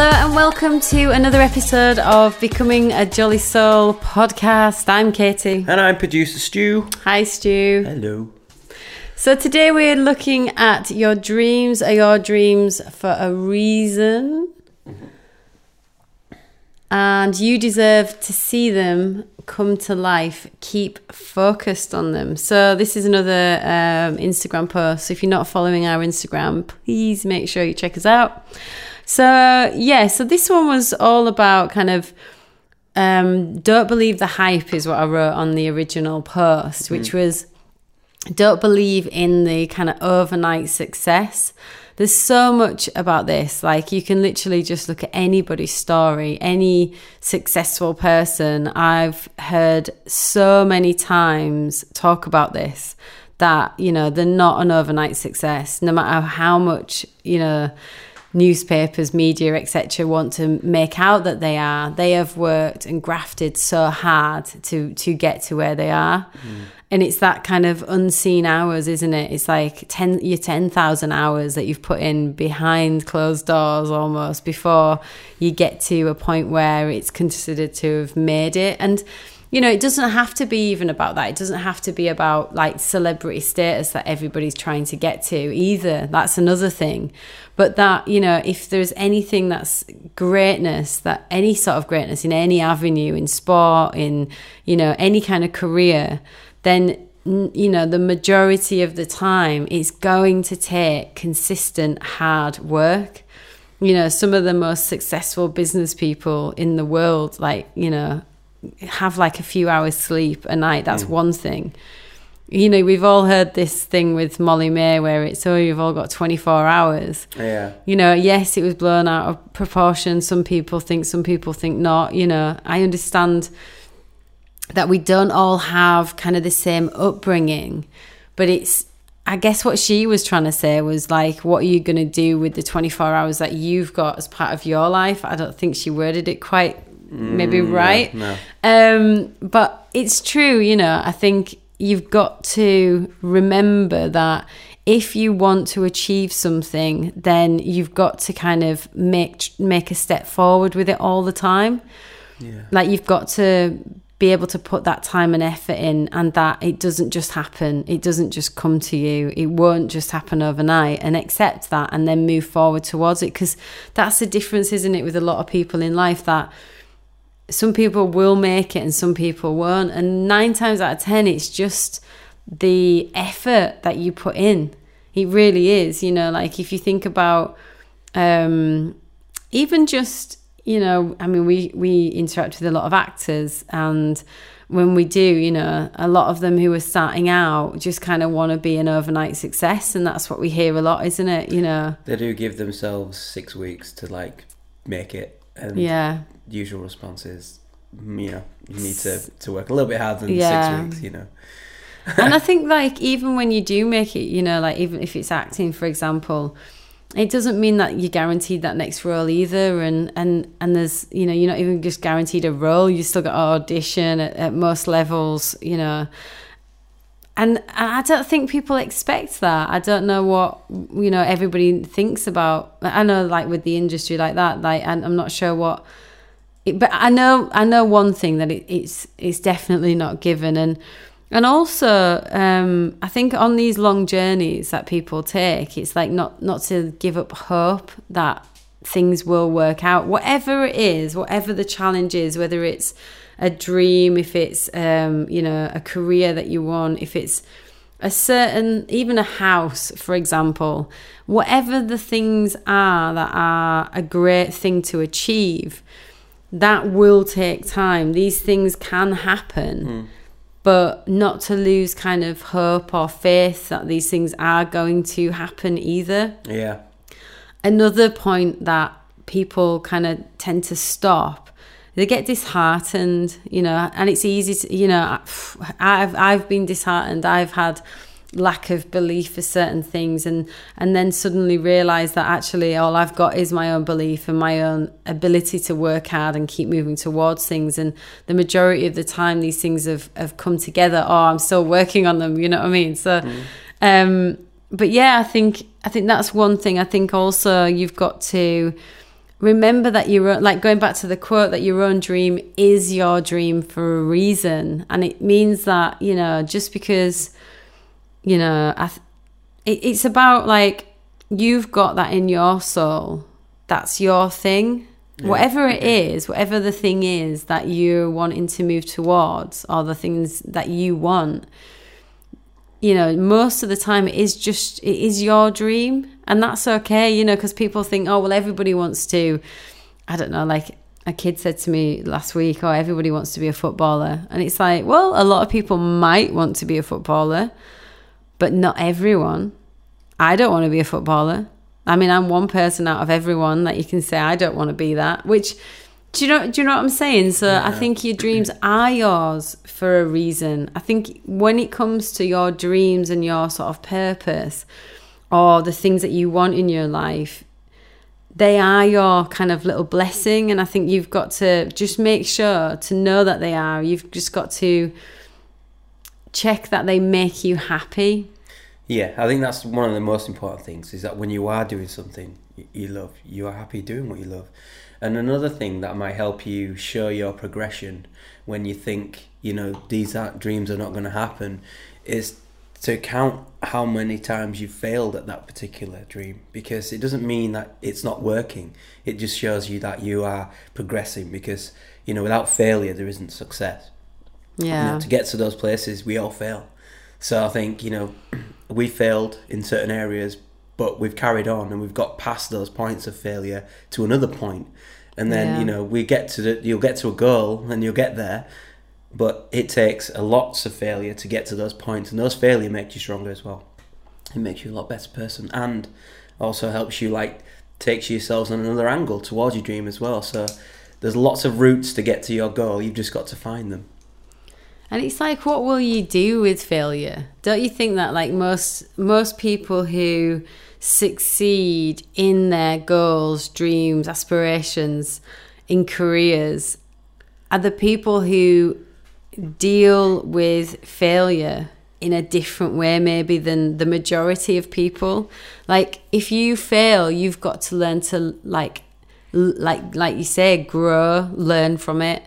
Hello and welcome to another episode of Becoming a Jolly Soul podcast. I'm Katie. And I'm producer Stu. Hi Stu. Hello. So today we're looking at your dreams are your dreams for a reason. And you deserve to see them come to life. Keep focused on them. So this is another Instagram post. So if you're not following our Instagram, please make sure you check us out. So yeah, so this one was all about kind of don't believe the hype is what I wrote on the original post, which was don't believe in the kind of overnight success. There's so much about this. Like you can literally just look at anybody's story, any successful person. I've heard so many times talk about this, that, you know, they're not an overnight success, no matter how much, you know, newspapers, media, etc. want to make out that they are. They have worked and grafted so hard to get to where they are. And it's that kind of unseen hours, isn't it? It's like 10,000 hours that you've put in behind closed doors almost before you get to a point where it's considered to have made it. And you know, it doesn't have to be even about that. It doesn't have to be about like celebrity status that everybody's trying to get to either. That's another thing. But that, you know, if there's anything that's greatness, that any sort of greatness in any avenue, in sport, in, you know, any kind of career, then, you know, the majority of the time it's going to take consistent hard work. You know, some of the most successful business people in the world, like, you know, have like a few hours sleep a night. That's one thing. You know, we've all heard this thing with Molly Mae where it's, oh, you've all got 24 hours. Yeah. You know, yes, it was blown out of proportion. Some people think not. You know, I understand that we don't all have kind of the same upbringing, but it's, I guess what she was trying to say was like, what are you going to do with the 24 hours that you've got as part of your life? I don't think she worded it quite maybe right. But it's true, you know, I think you've got to remember that if you want to achieve something, then you've got to kind of make a step forward with it all the time. Yeah. Like you've got to be able to put that time and effort in, and that it doesn't just happen. It doesn't just come to you. It won't just happen overnight, and accept that and then move forward towards it. 'Cause that's the difference, isn't it, with a lot of people in life, that some people will make it and some people won't. And 9 times out of 10, it's just the effort that you put in. It really is, you know, like if you think about even just, you know, I mean, we interact with a lot of actors, and when we do, you know, a lot of them who are starting out just kind of want to be an overnight success. And that's what we hear a lot, isn't it? You know, they do give themselves 6 weeks to like make it. And yeah. Usual response is, you know, you need to work a little bit harder than 6 weeks, you know. And I think, like, even when you do make it, you know, like, even if it's acting, for example, it doesn't mean that you're guaranteed that next role either. And there's, you know, you're not even just guaranteed a role. You still got to audition at most levels, you know. And I don't think people expect that. I don't know what, you know, everybody thinks about. I know, like, with the industry like that, like, I'm not sure what... But I know one thing, that it's definitely not given, and also I think on these long journeys that people take, it's like not to give up hope that things will work out, whatever it is, whatever the challenge is, whether it's a dream, if it's you know, a career that you want, if it's a certain, even a house, for example, whatever the things are that are a great thing to achieve. That will take time. These things can happen, but not to lose kind of hope or faith that these things are going to happen either. Yeah. Another point that people kind of tend to stop, they get disheartened, you know, and it's easy to, you know, I've been disheartened. I've had lack of belief for certain things, and then suddenly realize that actually all I've got is my own belief and my own ability to work hard and keep moving towards things. And the majority of the time these things have come together, or I'm still working on them, you know what I mean? So but yeah, I think that's one thing. I think also you've got to remember that you're, like, going back to the quote, that your own dream is your dream for a reason. And it means that, you know, just because, you know, it's about, like, you've got that in your soul. That's your thing. Yeah. Whatever it is, whatever the thing is that you're wanting to move towards, or the things that you want, you know, most of the time it is your dream, and that's okay, you know, because people think, oh, well, everybody wants to, I don't know, like a kid said to me last week, oh, everybody wants to be a footballer. And it's like, well, a lot of people might want to be a footballer, but not everyone. I don't want to be a footballer. I mean, I'm one person out of everyone that you can say, I don't want to be that, which, do you know what I'm saying? So yeah. I think your dreams are yours for a reason. I think when it comes to your dreams and your sort of purpose, or the things that you want in your life, they are your kind of little blessing. And I think you've got to just make sure to know that they are. You've just got to check that they make you happy. Yeah, I think that's one of the most important things, is that when you are doing something you love, you are happy doing what you love. And another thing that might help you show your progression when you think, you know, these dreams are not going to happen, is to count how many times you've failed at that particular dream, because it doesn't mean that it's not working. It just shows you that you are progressing, because, you know, without failure there isn't success. Yeah. You know, to get to those places, we all fail. So I think, you know, we failed in certain areas, but we've carried on and we've got past those points of failure to another point. And then, yeah, you know, you'll get to a goal and you'll get there, but it takes lots of failure to get to those points. And those failure makes you stronger as well. It makes you a lot better person, and also helps you, like, takes yourselves on another angle towards your dream as well. So there's lots of routes to get to your goal. You've just got to find them. And it's like, what will you do with failure? Don't you think that, like, most people who succeed in their goals, dreams, aspirations, in careers, are the people who deal with failure in a different way maybe than the majority of people? Like, if you fail, you've got to learn to, like you say, grow, learn from it,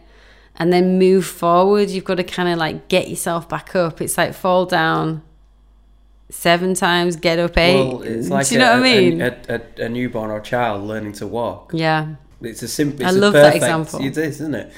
and then move forward. You've got to kind of, like, get yourself back up. It's like, fall down 7 times, get up 8. Well, it's like, do you know what I mean? A newborn or a child learning to walk. Yeah. It's a simple, I love that example. It is, isn't it?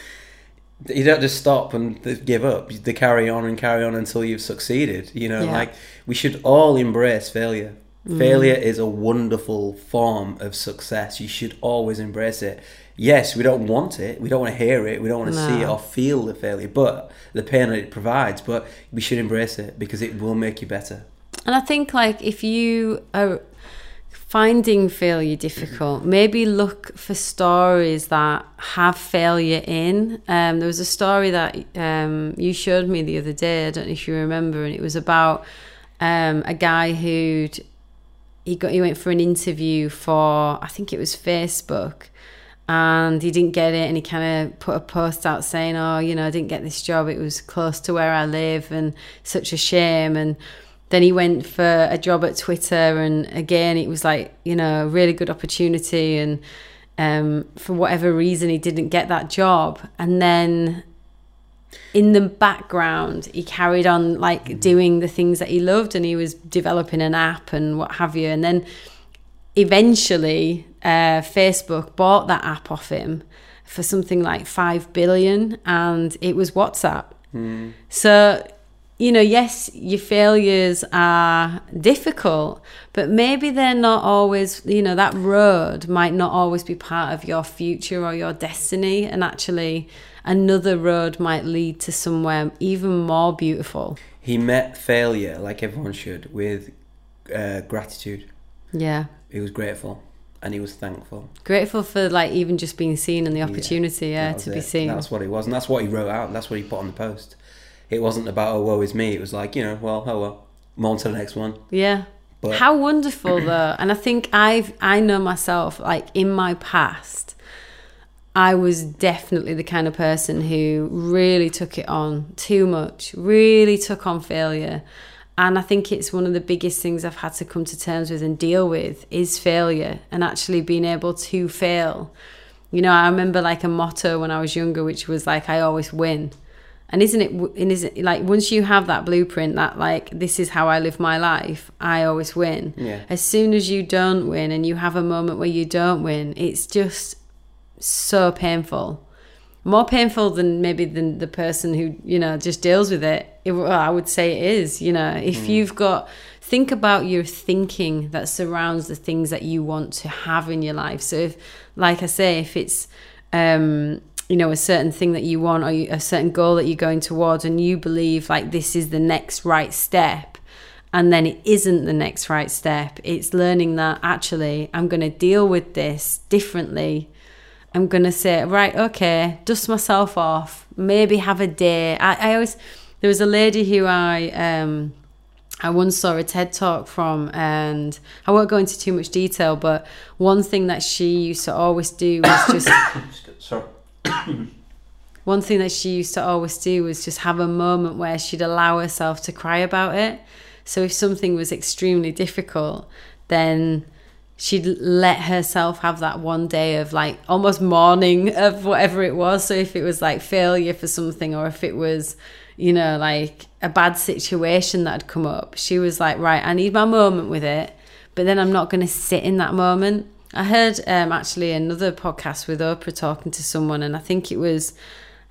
You don't just stop and give up. They carry on until you've succeeded. You know, yeah, like, we should all embrace failure. Mm. Failure is a wonderful form of success. You should always embrace it. Yes, we don't want it, we don't want to hear it, we don't want to see it or feel the failure, but the pain that it provides, but we should embrace it because it will make you better. And I think, like, if you are finding failure difficult, maybe look for stories that have failure in. There was a story that you showed me the other day, I don't know if you remember, and it was about a guy he went for an interview for, I think it was Facebook, and he didn't get it, and he kind of put a post out saying, oh, you know, I didn't get this job, it was close to where I live, and such a shame. And then he went for a job at Twitter, and again it was like, you know, a really good opportunity, and for whatever reason he didn't get that job. And then in the background he carried on, like, doing the things that he loved, and he was developing an app and what have you. And then eventually Facebook bought that app off him for something like $5 billion, and it was WhatsApp. So, you know, yes, your failures are difficult, but maybe they're not always, you know, that road might not always be part of your future or your destiny, and actually another road might lead to somewhere even more beautiful. He met failure, like everyone should, with gratitude. Yeah, he was grateful. And he was thankful. Grateful for, like, even just being seen and the opportunity, be seen. That's what it was. And that's what he wrote out. And that's what he put on the post. It wasn't about, oh, woe is me. It was like, you know, well, oh, well, I'm on to the next one. Yeah. But how wonderful, though. And I think I know myself, like, in my past, I was definitely the kind of person who really took it on too much, really took on failure. And I think it's one of the biggest things I've had to come to terms with and deal with is failure, and actually being able to fail. You know, I remember like a motto when I was younger, which was like, I always win. And isn't it like, once you have that blueprint that like, this is how I live my life, I always win. Yeah. As soon as you don't win and you have a moment where you don't win, it's just so painful. More painful than maybe than the person who, you know, just deals with it. Well, I would say it is, you know, if you've got, think about your thinking that surrounds the things that you want to have in your life. So if, like I say, if it's, you know, a certain thing that you want, or a certain goal that you're going towards, and you believe like this is the next right step, and then it isn't the next right step. It's learning that actually I'm going to deal with this differently. I'm going to say, right, okay, dust myself off, maybe have a day. I always, there was a lady who I once saw a TED Talk from, and I won't go into too much detail, but one thing that she used to always do was just... Sorry. One thing that she used to always do was just have a moment where she'd allow herself to cry about it. So if something was extremely difficult, then she'd let herself have that one day of like almost mourning of whatever it was. So if it was like failure for something, or if it was, you know, like a bad situation that had come up, she was like, right, I need my moment with it, but then I'm not going to sit in that moment. I heard actually another podcast with Oprah talking to someone, and I think it was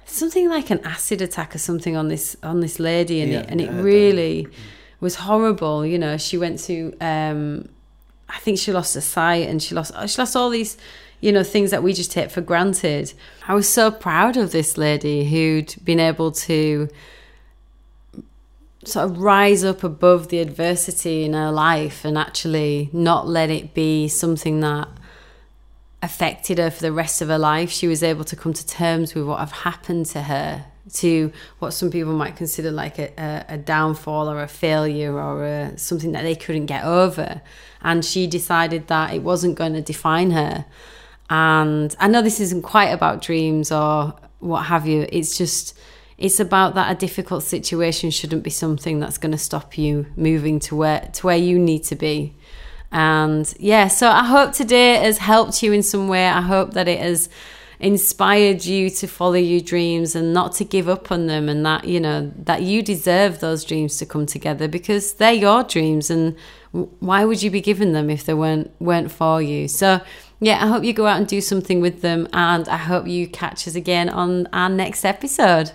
something like an acid attack or something on this lady, and it really was horrible. You know, she went to I think she lost her sight, and she lost all these, you know, things that we just take for granted. I was so proud of this lady who'd been able to sort of rise up above the adversity in her life and actually not let it be something that affected her for the rest of her life. She was able to come to terms with what have happened to her, to what some people might consider like a downfall or a failure or something that they couldn't get over. And she decided that it wasn't going to define her. And I know this isn't quite about dreams or what have you. It's just... it's about that a difficult situation shouldn't be something that's going to stop you moving to where you need to be. And yeah, so I hope today has helped you in some way. I hope that it has inspired you to follow your dreams and not to give up on them, and that, you know, that you deserve those dreams to come together, because they're your dreams, and why would you be given them if they weren't for you? So yeah, I hope you go out and do something with them, and I hope you catch us again on our next episode.